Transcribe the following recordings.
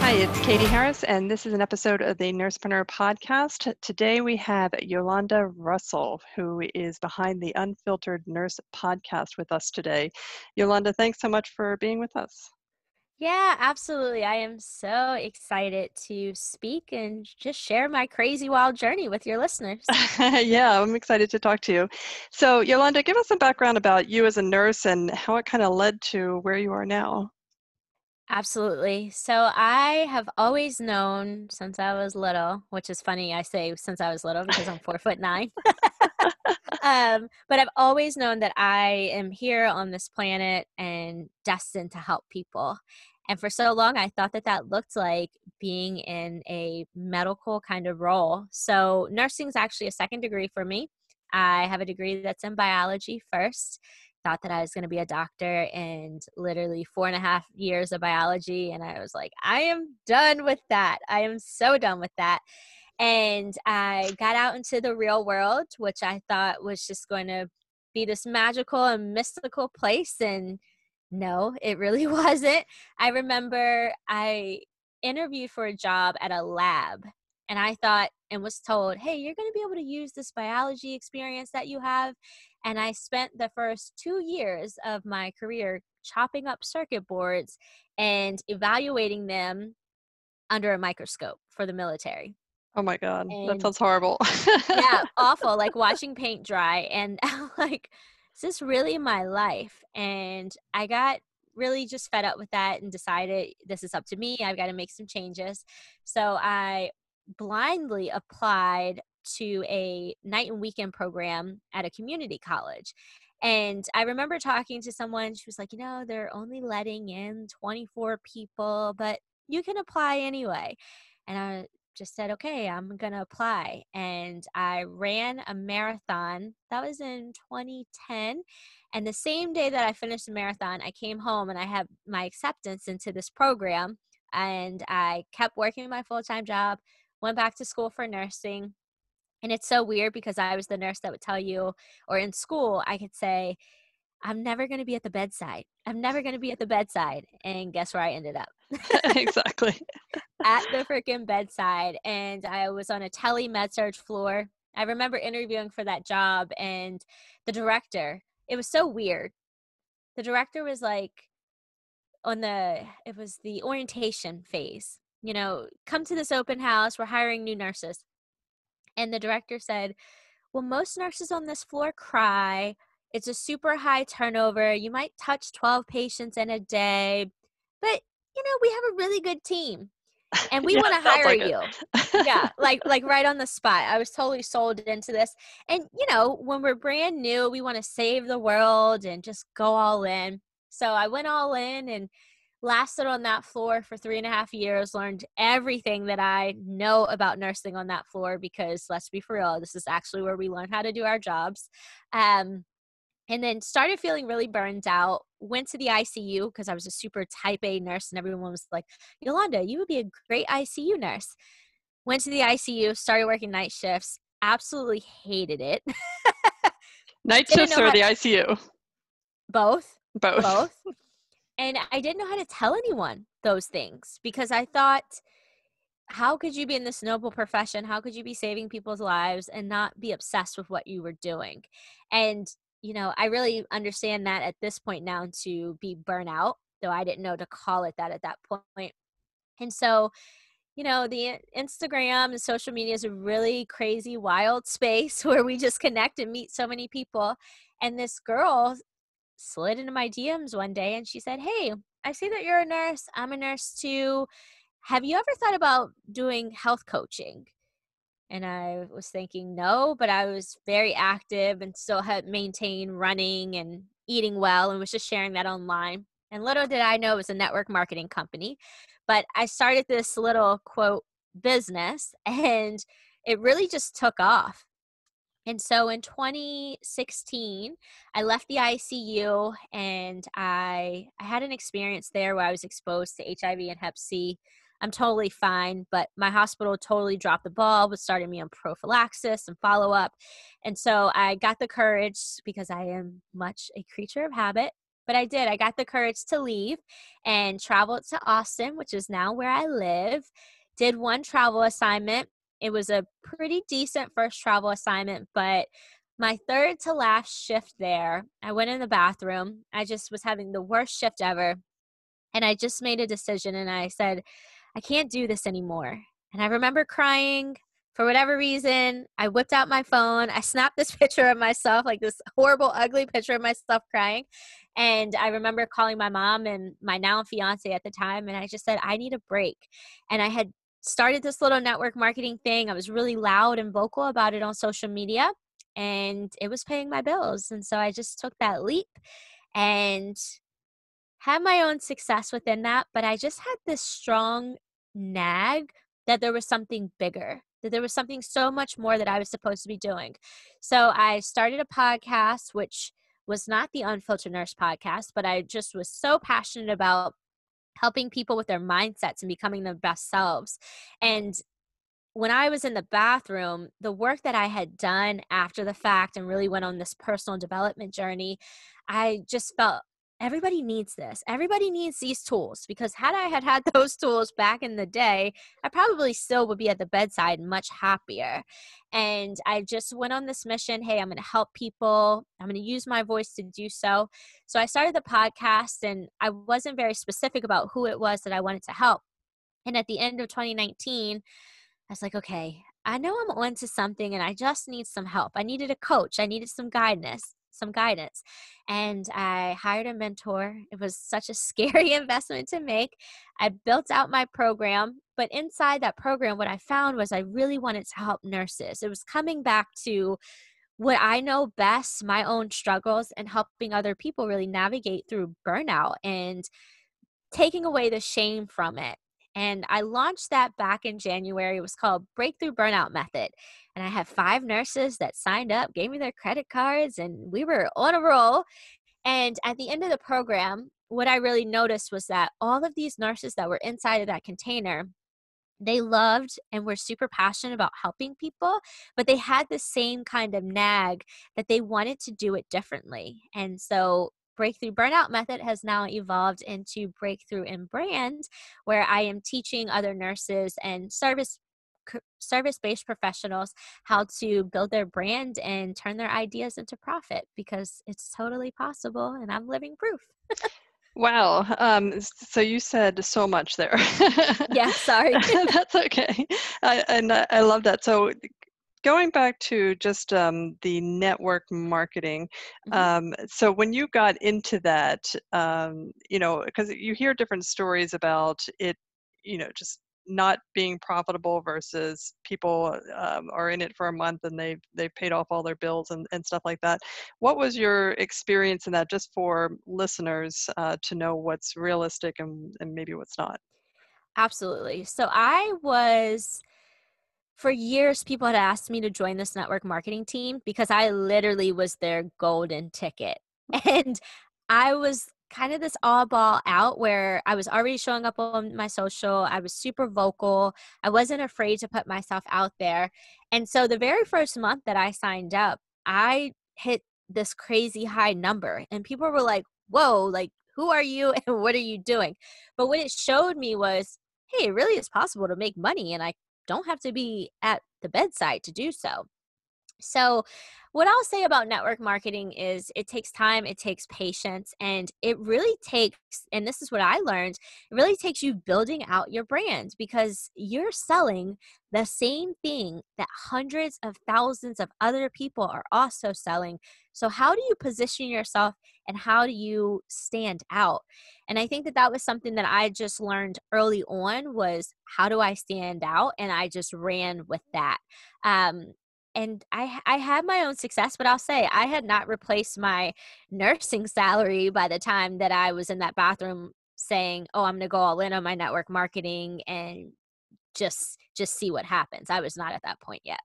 Hi, it's Katie Harris, and this is an episode of the Nursepreneur Podcast. Today we have Yolanda Russell, who is behind the Unfiltered Nurse Podcast with us today. Yolanda, thanks so much for being with us. Yeah, absolutely. I am so excited to speak and just share my crazy wild journey with your listeners. Yeah, I'm excited to talk to you. So Yolanda, give us some background about you as a nurse and how it kind of led to where you are now. Absolutely. So I have always known since I was little, which is funny, I say since I was little because I'm 4'9". But I've always known that I am here on this planet and destined to help people. And for so long, I thought that that looked like being in a medical kind of role. So nursing is actually a second degree for me. I have a degree that's in biology first. Thought that I was going to be a doctor, and literally 4.5 years of biology. And I was like, I am done with that. I am so done with that. And I got out into the real world, which I thought was just going to be this magical and mystical place. And no, it really wasn't. I remember I interviewed for a job at a lab, and I thought and was told, hey, you're going to be able to use this biology experience that you have. And I spent the first 2 years of my career chopping up circuit boards and evaluating them under a microscope for the military. Oh my God, and that sounds horrible. Yeah, awful, like watching paint dry. And I'm like, is this really my life? And I got really just fed up with that and decided this is up to me. I've got to make some changes. So I blindly applied to a night and weekend program at a community college. And I remember talking to someone, she was like, you know, they're only letting in 24 people, but you can apply anyway. And I just said, okay, I'm going to apply. And I ran a marathon. That was in 2010. And the same day that I finished the marathon, I came home and I had my acceptance into this program. And I kept working my full-time job, went back to school for nursing. And it's so weird because I was the nurse that would tell you, or in school, I could say, I'm never going to be at the bedside. I'm never going to be at the bedside. And guess where I ended up? Exactly. At the freaking bedside. And I was on a telemed surge floor. I remember interviewing for that job, and the director, it was so weird. The director was like, it was the orientation phase, you know, come to this open house, we're hiring new nurses. And the director said, well, most nurses on this floor cry. It's a super high turnover. You might touch 12 patients in a day, but you know, we have a really good team and we want to hire you. Yeah. Like right on the spot. I was totally sold into this. And you know, when we're brand new, we want to save the world and just go all in. So I went all in and lasted on that floor for 3.5 years, learned everything that I know about nursing on that floor, because let's be for real, this is actually where we learn how to do our jobs. And then started feeling really burned out, went to the ICU because I was a super type A nurse and everyone was like, Yolanda, you would be a great ICU nurse. Went to the ICU, started working night shifts, absolutely hated it. Night shifts or the ICU? Both. And I didn't know how to tell anyone those things because I thought, how could you be in this noble profession? How could you be saving people's lives and not be obsessed with what you were doing? And, you know, I really understand that at this point now to be burnout, though I didn't know to call it that at that point. And so, you know, the Instagram and social media is a really crazy, wild space where we just connect and meet so many people. And this girl slid into my DMs one day and she said, hey, I see that you're a nurse. I'm a nurse too. Have you ever thought about doing health coaching? And I was thinking no, but I was very active and still had maintained running and eating well and was just sharing that online. And little did I know it was a network marketing company, but I started this little quote business and it really just took off. And so in 2016, I left the ICU and I had an experience there where I was exposed to HIV and Hep C. I'm totally fine, but my hospital totally dropped the ball with starting me on prophylaxis and follow-up. And so I got the courage, because I am much a creature of habit, but I did. I got the courage to leave and traveled to Austin, which is now where I live, did one travel assignment. It was a pretty decent first travel assignment, but my third to last shift there, I went in the bathroom. I just was having the worst shift ever. And I just made a decision and I said, I can't do this anymore. And I remember crying for whatever reason. I whipped out my phone. I snapped this picture of myself, like this horrible, ugly picture of myself crying. And I remember calling my mom and my now fiance at the time. And I just said, I need a break. And I had started this little network marketing thing. I was really loud and vocal about it on social media and it was paying my bills. And so I just took that leap and had my own success within that, but I just had this strong nag that there was something bigger, that there was something so much more that I was supposed to be doing. So I started a podcast, which was not the Unfiltered Nurse Podcast, but I just was so passionate about helping people with their mindsets and becoming their best selves. And when I was in the bathroom, the work that I had done after the fact and really went on this personal development journey, I just felt everybody needs this. Everybody needs these tools, because had I had those tools back in the day, I probably still would be at the bedside much happier. And I just went on this mission, hey, I'm going to help people. I'm going to use my voice to do so. So I started the podcast and I wasn't very specific about who it was that I wanted to help. And at the end of 2019, I was like, okay, I know I'm onto something and I just need some help. I needed a coach. I needed some guidance. And I hired a mentor. It was such a scary investment to make. I built out my program, but inside that program, what I found was I really wanted to help nurses. It was coming back to what I know best, my own struggles, and helping other people really navigate through burnout and taking away the shame from it. And I launched that back in January. It was called Breakthrough Burnout Method. And I had 5 nurses that signed up, gave me their credit cards, and we were on a roll. And at the end of the program, what I really noticed was that all of these nurses that were inside of that container, they loved and were super passionate about helping people, but they had the same kind of nag that they wanted to do it differently. And so Breakthrough Burnout Method has now evolved into Breakthrough in Brand, where I am teaching other nurses and service-based professionals how to build their brand and turn their ideas into profit, because it's totally possible and I'm living proof. Wow. So you said so much there. Yeah, sorry. That's okay. I love that. So going back to just the network marketing, so when you got into that, because you hear different stories about it, just not being profitable versus people are in it for a month and they paid off all their bills and stuff like that. What was your experience in that, just for listeners to know what's realistic and maybe what's not? Absolutely. So for years, people had asked me to join this network marketing team because I literally was their golden ticket. And I was kind of this oddball out where I was already showing up on my social. I was super vocal. I wasn't afraid to put myself out there. And so the very first month that I signed up, I hit this crazy high number and people were like, whoa, like, who are you and what are you doing? But what it showed me was, hey, it really is possible to make money. And I don't have to be at the bedside to do so. So what I'll say about network marketing is it takes time, it takes patience, and it really takes, and this is what I learned, it really takes you building out your brand, because you're selling the same thing that hundreds of thousands of other people are also selling. So how do you position yourself and how do you stand out? And I think that was something that I just learned early on, was how do I stand out? And I just ran with that. And I had my own success, but I'll say I had not replaced my nursing salary by the time that I was in that bathroom saying, oh, I'm going to go all in on my network marketing and just see what happens. I was not at that point yet.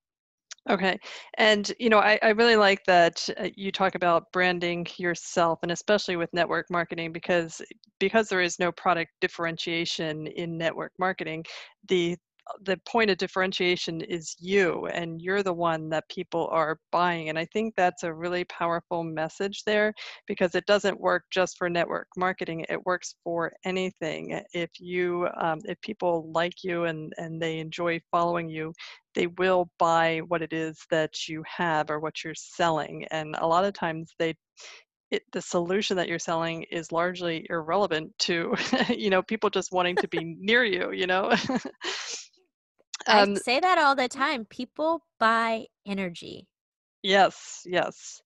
Okay. And, you know, I really like that you talk about branding yourself, and especially with network marketing, because there is no product differentiation in network marketing. The point of differentiation is you, and you're the one that people are buying. And I think that's a really powerful message there, because it doesn't work just for network marketing. It works for anything. If you, if people like you and they enjoy following you, they will buy what it is that you have or what you're selling. And a lot of times the solution that you're selling is largely irrelevant to, you know, people just wanting to be near you, you know? I say that all the time. People buy energy. Yes, yes.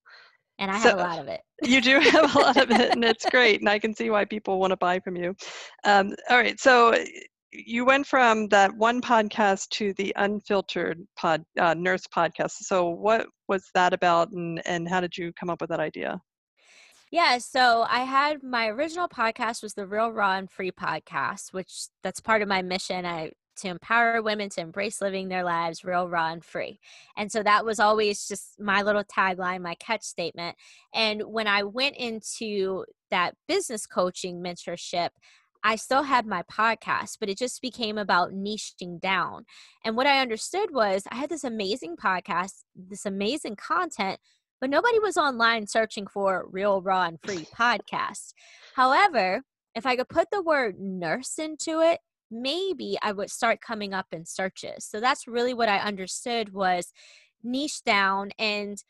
And I have a lot of it. You do have a lot of it, and it's great. And I can see why people want to buy from you. All right. So you went from that one podcast to the Unfiltered Nurse Podcast. So what was that about, and how did you come up with that idea? Yeah, so I had my original podcast was the Real Raw and Free Podcast, which that's part of my mission. To empower women to embrace living their lives real, raw, and free. And so that was always just my little tagline, my catch statement. And when I went into that business coaching mentorship, I still had my podcast, but it just became about niching down. And what I understood was I had this amazing podcast, this amazing content, but nobody was online searching for real, raw, and free podcasts. However, if I could put the word nurse into it, maybe I would start coming up in searches. So that's really what I understood was niche down. And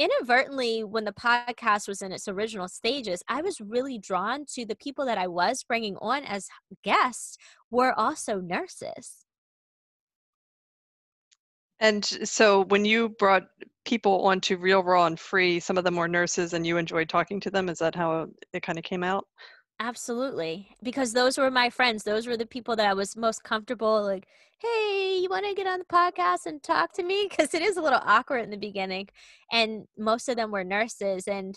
inadvertently, when the podcast was in its original stages, I was really drawn to the people that I was bringing on as guests were also nurses. And so when you brought people onto Real, Raw, and Free, some of them were nurses and you enjoyed talking to them. Is that how it kind of came out? Absolutely. Because those were my friends. Those were the people that I was most comfortable, like, hey, you want to get on the podcast and talk to me? Because it is a little awkward in the beginning. And most of them were nurses. And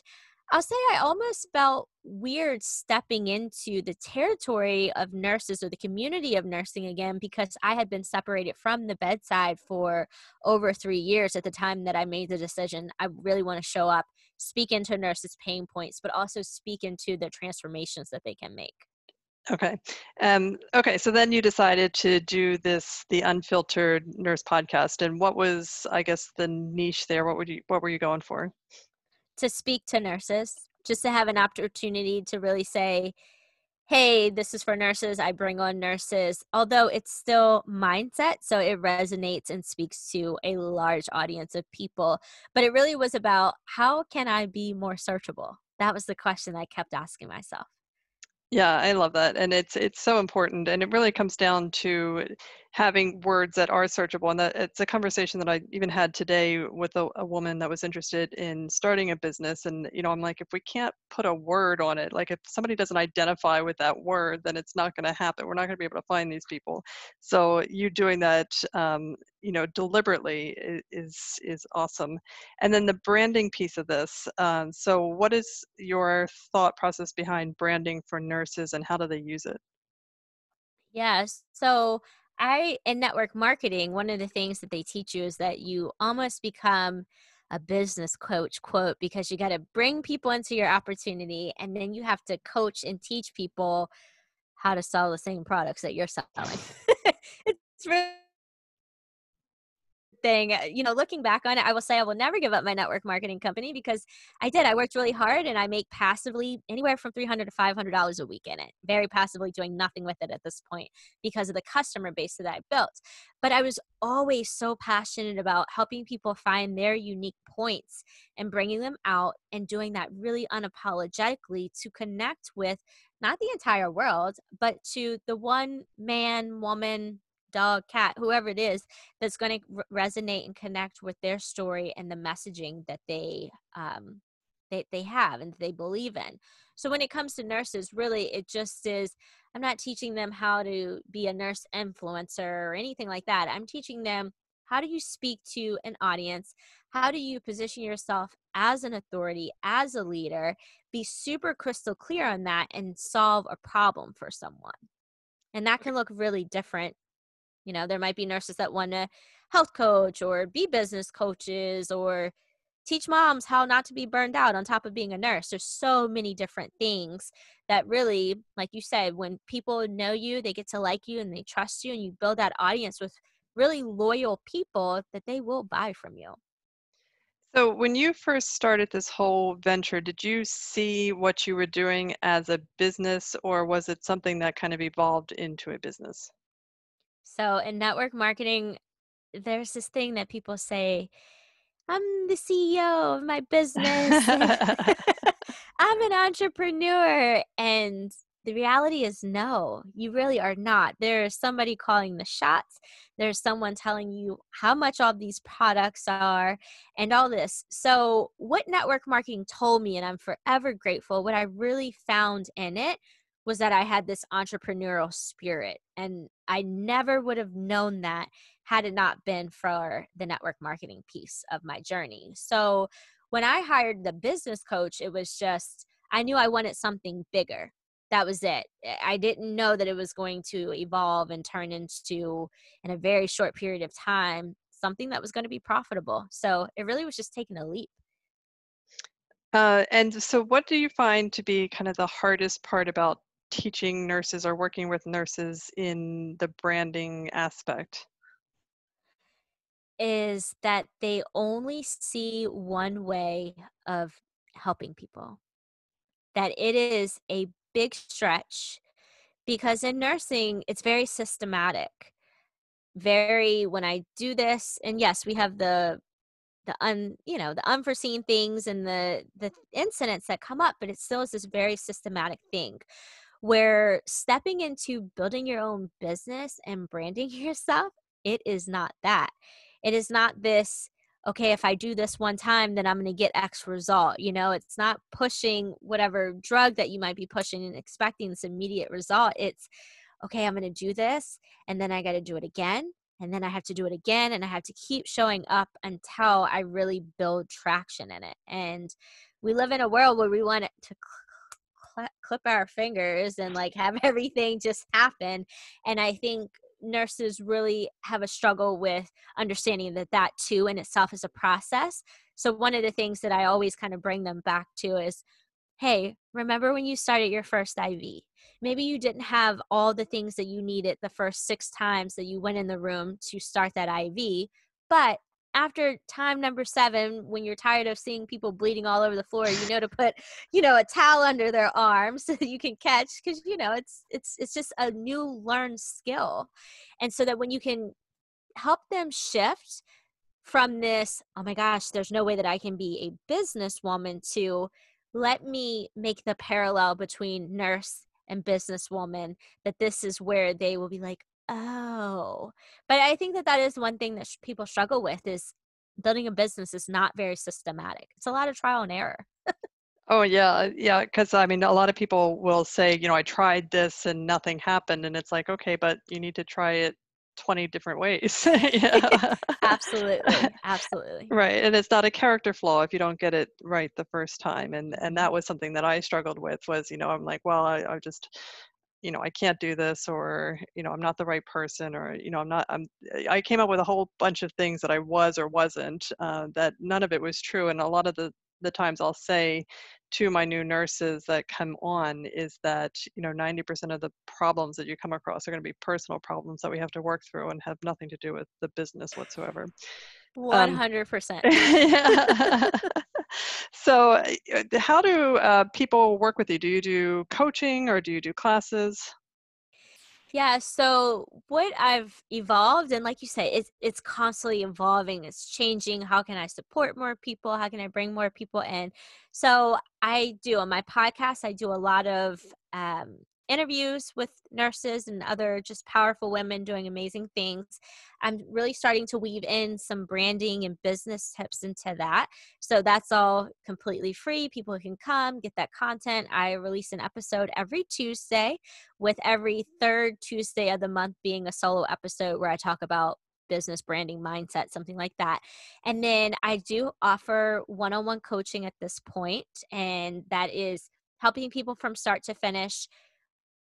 I'll say I almost felt weird stepping into the territory of nurses or the community of nursing again, because I had been separated from the bedside for over 3 years at the time that I made the decision. I really want to show up, speak into nurses' pain points, but also speak into the transformations that they can make. Okay. Okay. So then you decided to do the Unfiltered Nurse Podcast. And what was, I guess, the niche there? What were you going for? To speak to nurses, just to have an opportunity to really say, hey, this is for nurses. I bring on nurses, although it's still mindset. So it resonates and speaks to a large audience of people. But it really was about how can I be more searchable? That was the question I kept asking myself. Yeah, I love that. And it's so important. And it really comes down to having words that are searchable. And that it's a conversation that I even had today with a woman that was interested in starting a business. And, you know, I'm like, if we can't put a word on it, like if somebody doesn't identify with that word, then it's not going to happen. We're not going to be able to find these people. So you doing that, you know, deliberately is awesome. And then the branding piece of this. So what is your thought process behind branding for nurses and how do they use it? Yes. So in network marketing, one of the things that they teach you is that you almost become a business coach, quote, because you got to bring people into your opportunity and then you have to coach and teach people how to sell the same products that you're selling. It's really thing. You know, looking back on it, I will say I will never give up my network marketing company because I did. I worked really hard and I make passively anywhere from $300 to $500 a week in it, very passively doing nothing with it at this point because of the customer base that I built. But I was always so passionate about helping people find their unique points and bringing them out and doing that really unapologetically to connect with not the entire world, but to the one man, woman, dog, cat, whoever it is that's going to resonate and connect with their story and the messaging that they have and they believe in. So when it comes to nurses, really, it just is, I'm not teaching them how to be a nurse influencer or anything like that. I'm teaching them, how do you speak to an audience? How do you position yourself as an authority, as a leader? Be super crystal clear on that and solve a problem for someone. And that can look really different You know, there might be nurses that want to health coach or be business coaches or teach moms how not to be burned out on top of being a nurse. There's so many different things that really, like you said, when people know you, they get to like you and they trust you, and you build that audience with really loyal people that they will buy from you. So when you first started this whole venture, did you see what you were doing as a business, or was it something that kind of evolved into a business? So in network marketing, there's this thing that people say, I'm the CEO of my business. I'm an entrepreneur. And the reality is, no, you really are not. There is somebody calling the shots. There's someone telling you how much all these products are and all this. So what network marketing told me, and I'm forever grateful, what I really found in it was that I had this entrepreneurial spirit. And I never would have known that had it not been for the network marketing piece of my journey. So when I hired the business coach, it was just, I knew I wanted something bigger. That was it. I didn't know that it was going to evolve and turn into, in a very short period of time, something that was going to be profitable. So it really was just taking a leap. And so what do you find to be kind of the hardest part about teaching nurses or working with nurses in the branding aspect? Is that they only see one way of helping people. That it is a big stretch, because in nursing, it's very systematic. Very, when I do this, and yes, we have the unforeseen things and the incidents that come up, but it still is this very systematic thing where stepping into building your own business and branding yourself, it is not that. It is not this, okay, if I do this one time, then I'm going to get X result. You know, it's not pushing whatever drug that you might be pushing and expecting this immediate result. It's, okay, I'm going to do this, and then I got to do it again. And then I have to do it again, and I have to keep showing up until I really build traction in it. And we live in a world where we want it to clip our fingers and like have everything just happen. And I think nurses really have a struggle with understanding that that too in itself is a process. So one of the things that I always kind of bring them back to is, hey, remember when you started your first IV? Maybe you didn't have all the things that you needed the first 6 times that you went in the room to start that IV. But after time number 7, when you're tired of seeing people bleeding all over the floor, you know to put, you know, a towel under their arm so that you can catch, because, you know, it's just a new learned skill. And so that when you can help them shift from this, oh my gosh, there's no way that I can be a businesswoman, to let me make the parallel between nurse and businesswoman, that this is where they will be like, oh. But I think that that is one thing that people struggle with, is building a business is not very systematic. It's a lot of trial and error. Oh, yeah. Yeah. Because I mean, a lot of people will say, you know, I tried this and nothing happened. And it's like, okay, but you need to try it 20 different ways. Absolutely. Right. And it's not a character flaw if you don't get it right the first time. And that was something that I struggled with, was, you know, I'm like, well, I just, you know, I can't do this, or, you know, I'm not the right person, or, you know, I came up with a whole bunch of things that I was or wasn't, that none of it was true. And a lot of the times I'll say to my new nurses that come on is that, you know, 90% of the problems that you come across are going to be personal problems that we have to work through and have nothing to do with the business whatsoever. 100%. Yeah. So how do people work with you? Do you do coaching, or do you do classes? Yeah, so what I've evolved, and like you say, it's constantly evolving, it's changing. How can I support more people? How can I bring more people in? So I do, on my podcast, I do a lot of interviews with nurses and other just powerful women doing amazing things. I'm really starting to weave in some branding and business tips into that. So that's all completely free. People can come get that content. I release an episode every Tuesday, with every third Tuesday of the month being a solo episode where I talk about business, branding, mindset, something like that. And then I do offer one-on-one coaching at this point, and that is helping people from start to finish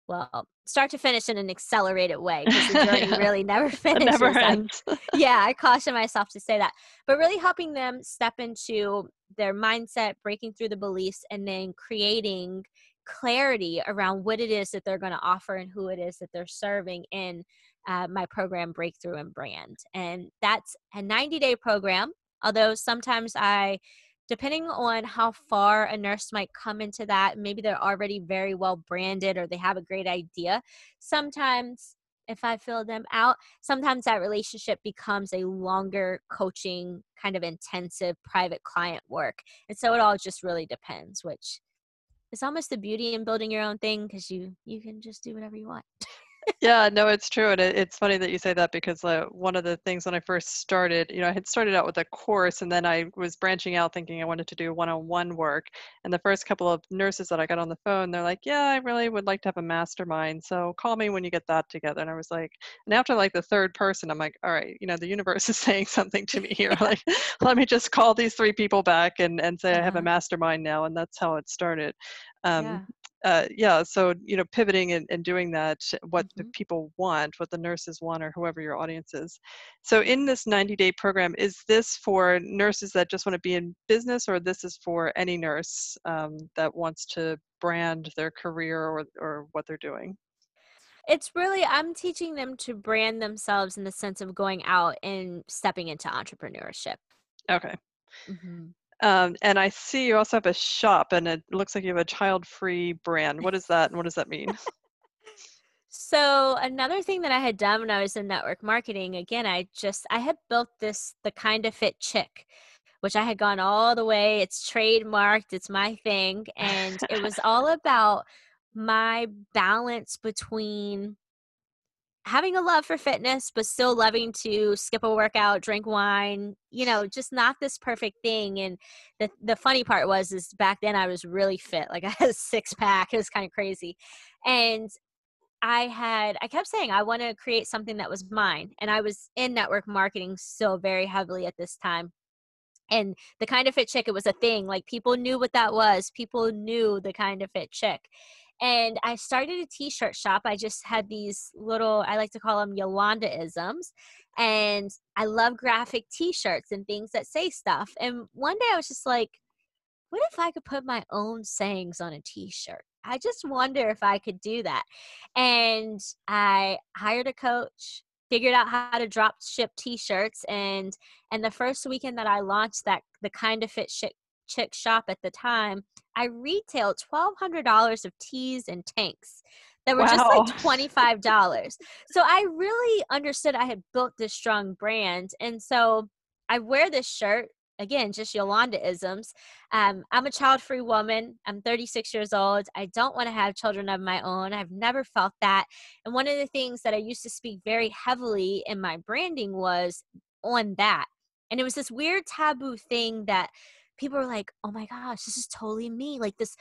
well, start to finish in an accelerated way, because the journey really never finishes. It never ends. Yeah, I caution myself to say that. But really helping them step into their mindset, breaking through the beliefs, and then creating clarity around what it is that they're going to offer and who it is that they're serving in my program, Breakthrough in Brand. And that's a 90-day program, although sometimes depending on how far a nurse might come into that, maybe they're already very well branded or they have a great idea. Sometimes if I fill them out, sometimes that relationship becomes a longer coaching, kind of intensive private client work. And so it all just really depends, which is almost the beauty in building your own thing, because you can just do whatever you want. Yeah, no, it's true. And it's funny that you say that, because one of the things when I first started, I had started out with a course, and then I was branching out thinking I wanted to do one-on-one work. And the first couple of nurses that I got on the phone, they're like, yeah, I really would like to have a mastermind. So call me when you get that together. And I was like, and after like the third person, I'm like, all right, the universe is saying something to me here. Like, let me just call these three people back and say I have a mastermind now. And that's how it started. So, pivoting and doing that, what the people want, what the nurses want, or whoever your audience is. So in this 90-day program, is this for nurses that just want to be in business, or this is for any nurse that wants to brand their career or what they're doing? It's really, I'm teaching them to brand themselves in the sense of going out and stepping into entrepreneurship. Okay. Mm-hmm. And I see you also have a shop, and it looks like you have a child-free brand. What is that, and what does that mean? So another thing that I had done when I was in network marketing, again, I had built this, the Kind of Fit Chick, which I had gone all the way. It's trademarked. It's my thing. And it was all about my balance between having a love for fitness, but still loving to skip a workout, drink wine, just not this perfect thing. And the funny part was back then I was really fit. Like, I had a 6-pack. It was kind of crazy. And I kept saying, I want to create something that was mine. And I was in network marketing still very heavily at this time. And the Kind of Fit Chick, it was a thing. Like, people knew what that was. People knew the Kind of Fit Chick. And I started a t-shirt shop. I just had these little, I like to call them Yolanda-isms. And I love graphic t-shirts and things that say stuff. And one day I was just like, what if I could put my own sayings on a t-shirt? I just wonder if I could do that. And I hired a coach, figured out how to drop ship t-shirts. And the first weekend that I launched the Kind of Fit Chick shop at the time, I retailed $1,200 of tees and tanks that were just like $25. So I really understood I had built this strong brand. And so I wear this shirt, again, just Yolanda-isms. I'm a child-free woman. I'm 36 years old. I don't want to have children of my own. I've never felt that. And one of the things that I used to speak very heavily in my branding was on that. And it was this weird taboo thing that people were like, oh my gosh, this is totally me. Like this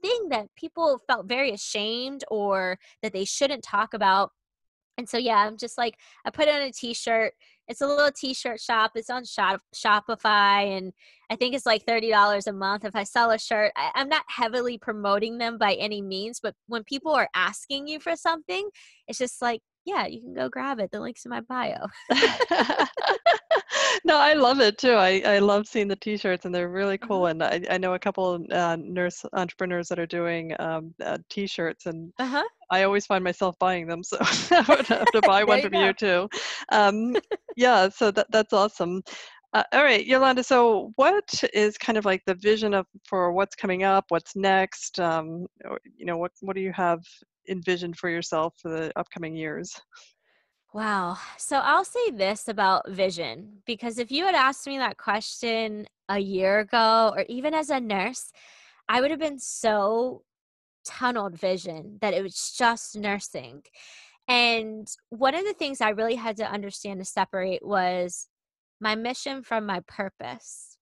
thing that people felt very ashamed or that they shouldn't talk about. And so, yeah, I'm just like, I put it on a t-shirt. It's a little t-shirt shop. It's on Shopify. And I think it's like $30 a month. If I sell a shirt, I'm not heavily promoting them by any means, but when people are asking you for something, it's just like, yeah, you can go grab it. The link's in my bio. No, I love it too. I love seeing the t-shirts, and they're really cool. And I know a couple of nurse entrepreneurs that are doing t-shirts, and I always find myself buying them. So I would have to buy one from you too. Yeah, so that's awesome. All right, Yolanda, so what is kind of like the vision for what's coming up, what's next? What do you have envisioned for yourself for the upcoming years? Wow. So I'll say this about vision, because if you had asked me that question a year ago, or even as a nurse, I would have been so tunneled vision that it was just nursing. And one of the things I really had to understand to separate was my mission from my purpose.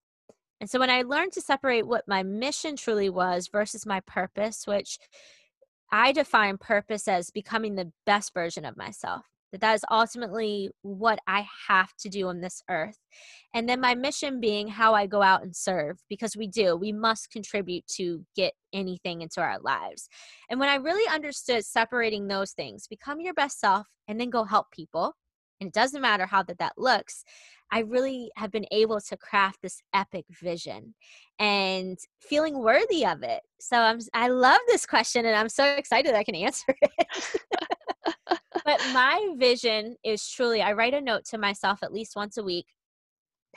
And so when I learned to separate what my mission truly was versus my purpose, which I define purpose as becoming the best version of myself. that is ultimately what I have to do on this earth. And then my mission being how I go out and serve, because we do. We must contribute to get anything into our lives. And when I really understood separating those things, become your best self and then go help people, and it doesn't matter how that looks, I really have been able to craft this epic vision and feeling worthy of it. So I love this question and I'm so excited I can answer it. But my vision is truly, I write a note to myself at least once a week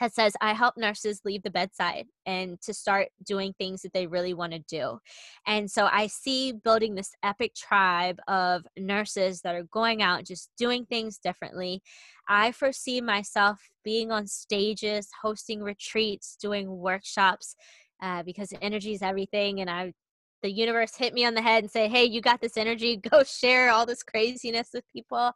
that says, I help nurses leave the bedside and to start doing things that they really want to do. And so I see building this epic tribe of nurses that are going out and just doing things differently. I foresee myself being on stages, hosting retreats, doing workshops, because energy is everything. And the universe hit me on the head and say, hey, you got this energy, go share all this craziness with people.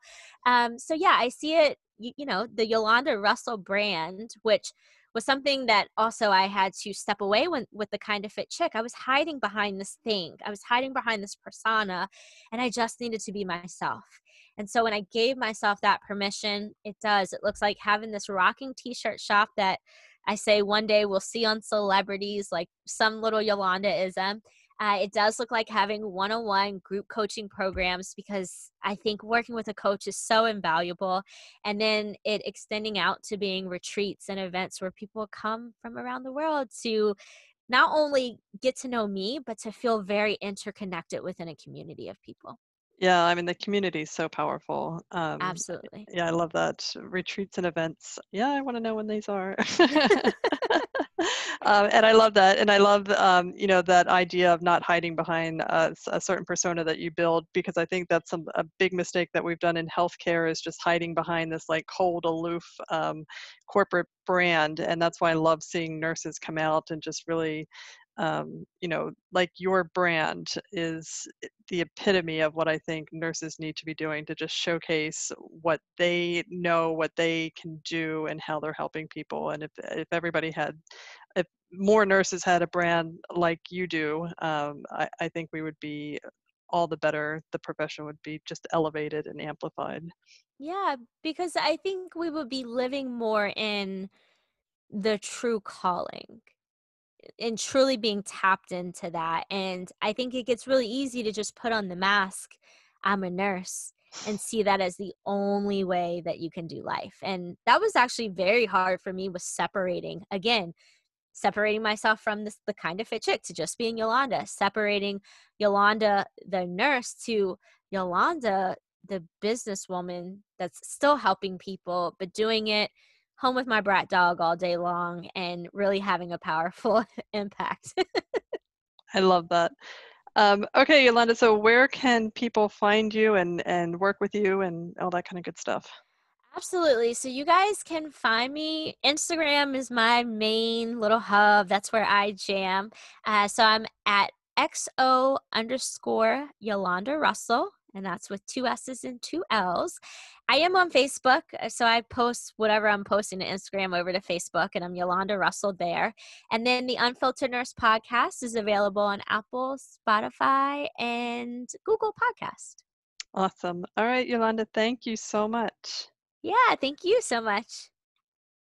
So yeah, I see it, the Yolanda Russell brand, which was something that also I had to step away with the Kind of Fit Chick. I was hiding behind this thing. I was hiding behind this persona, and I just needed to be myself. And so when I gave myself that permission, it looks like having this rocking t-shirt shop that I say one day we'll see on celebrities, like some little Yolanda-ism. It does look like having one-on-one group coaching programs, because I think working with a coach is so invaluable. And then it extending out to being retreats and events where people come from around the world to not only get to know me, but to feel very interconnected within a community of people. Yeah, I mean, the community is so powerful. Absolutely. Yeah, I love that. Retreats and events. Yeah, I want to know when these are. And I love that. And I love, that idea of not hiding behind a certain persona that you build, because I think that's a big mistake that we've done in healthcare, is just hiding behind this like cold, aloof corporate brand. And that's why I love seeing nurses come out and just really, like your brand is the epitome of what I think nurses need to be doing, to just showcase what they know, what they can do, and how they're helping people. And if more nurses had a brand like you do, I think we would be all the better. The profession would be just elevated and amplified. Yeah, because I think we would be living more in the true calling and truly being tapped into that. And I think it gets really easy to just put on the mask, I'm a nurse, and see that as the only way that you can do life. And that was actually very hard for me, was separating myself from the Kind of Fit Chick to just being Yolanda, separating Yolanda, the nurse, to Yolanda, the businesswoman that's still helping people, but doing it home with my brat dog all day long and really having a powerful impact. I love that. Okay, Yolanda, so where can people find you and work with you and all that kind of good stuff? Absolutely. So you guys can find me. Instagram is my main little hub. That's where I jam. So I'm at XO_Yolanda Russell. And that's with 2 S's and 2 L's. I am on Facebook, so I post whatever I'm posting to Instagram over to Facebook, and I'm Yolanda Russell there. And then the Unfiltered Nurse Podcast is available on Apple, Spotify, and Google Podcast. Awesome. All right, Yolanda, thank you so much. Yeah, thank you so much.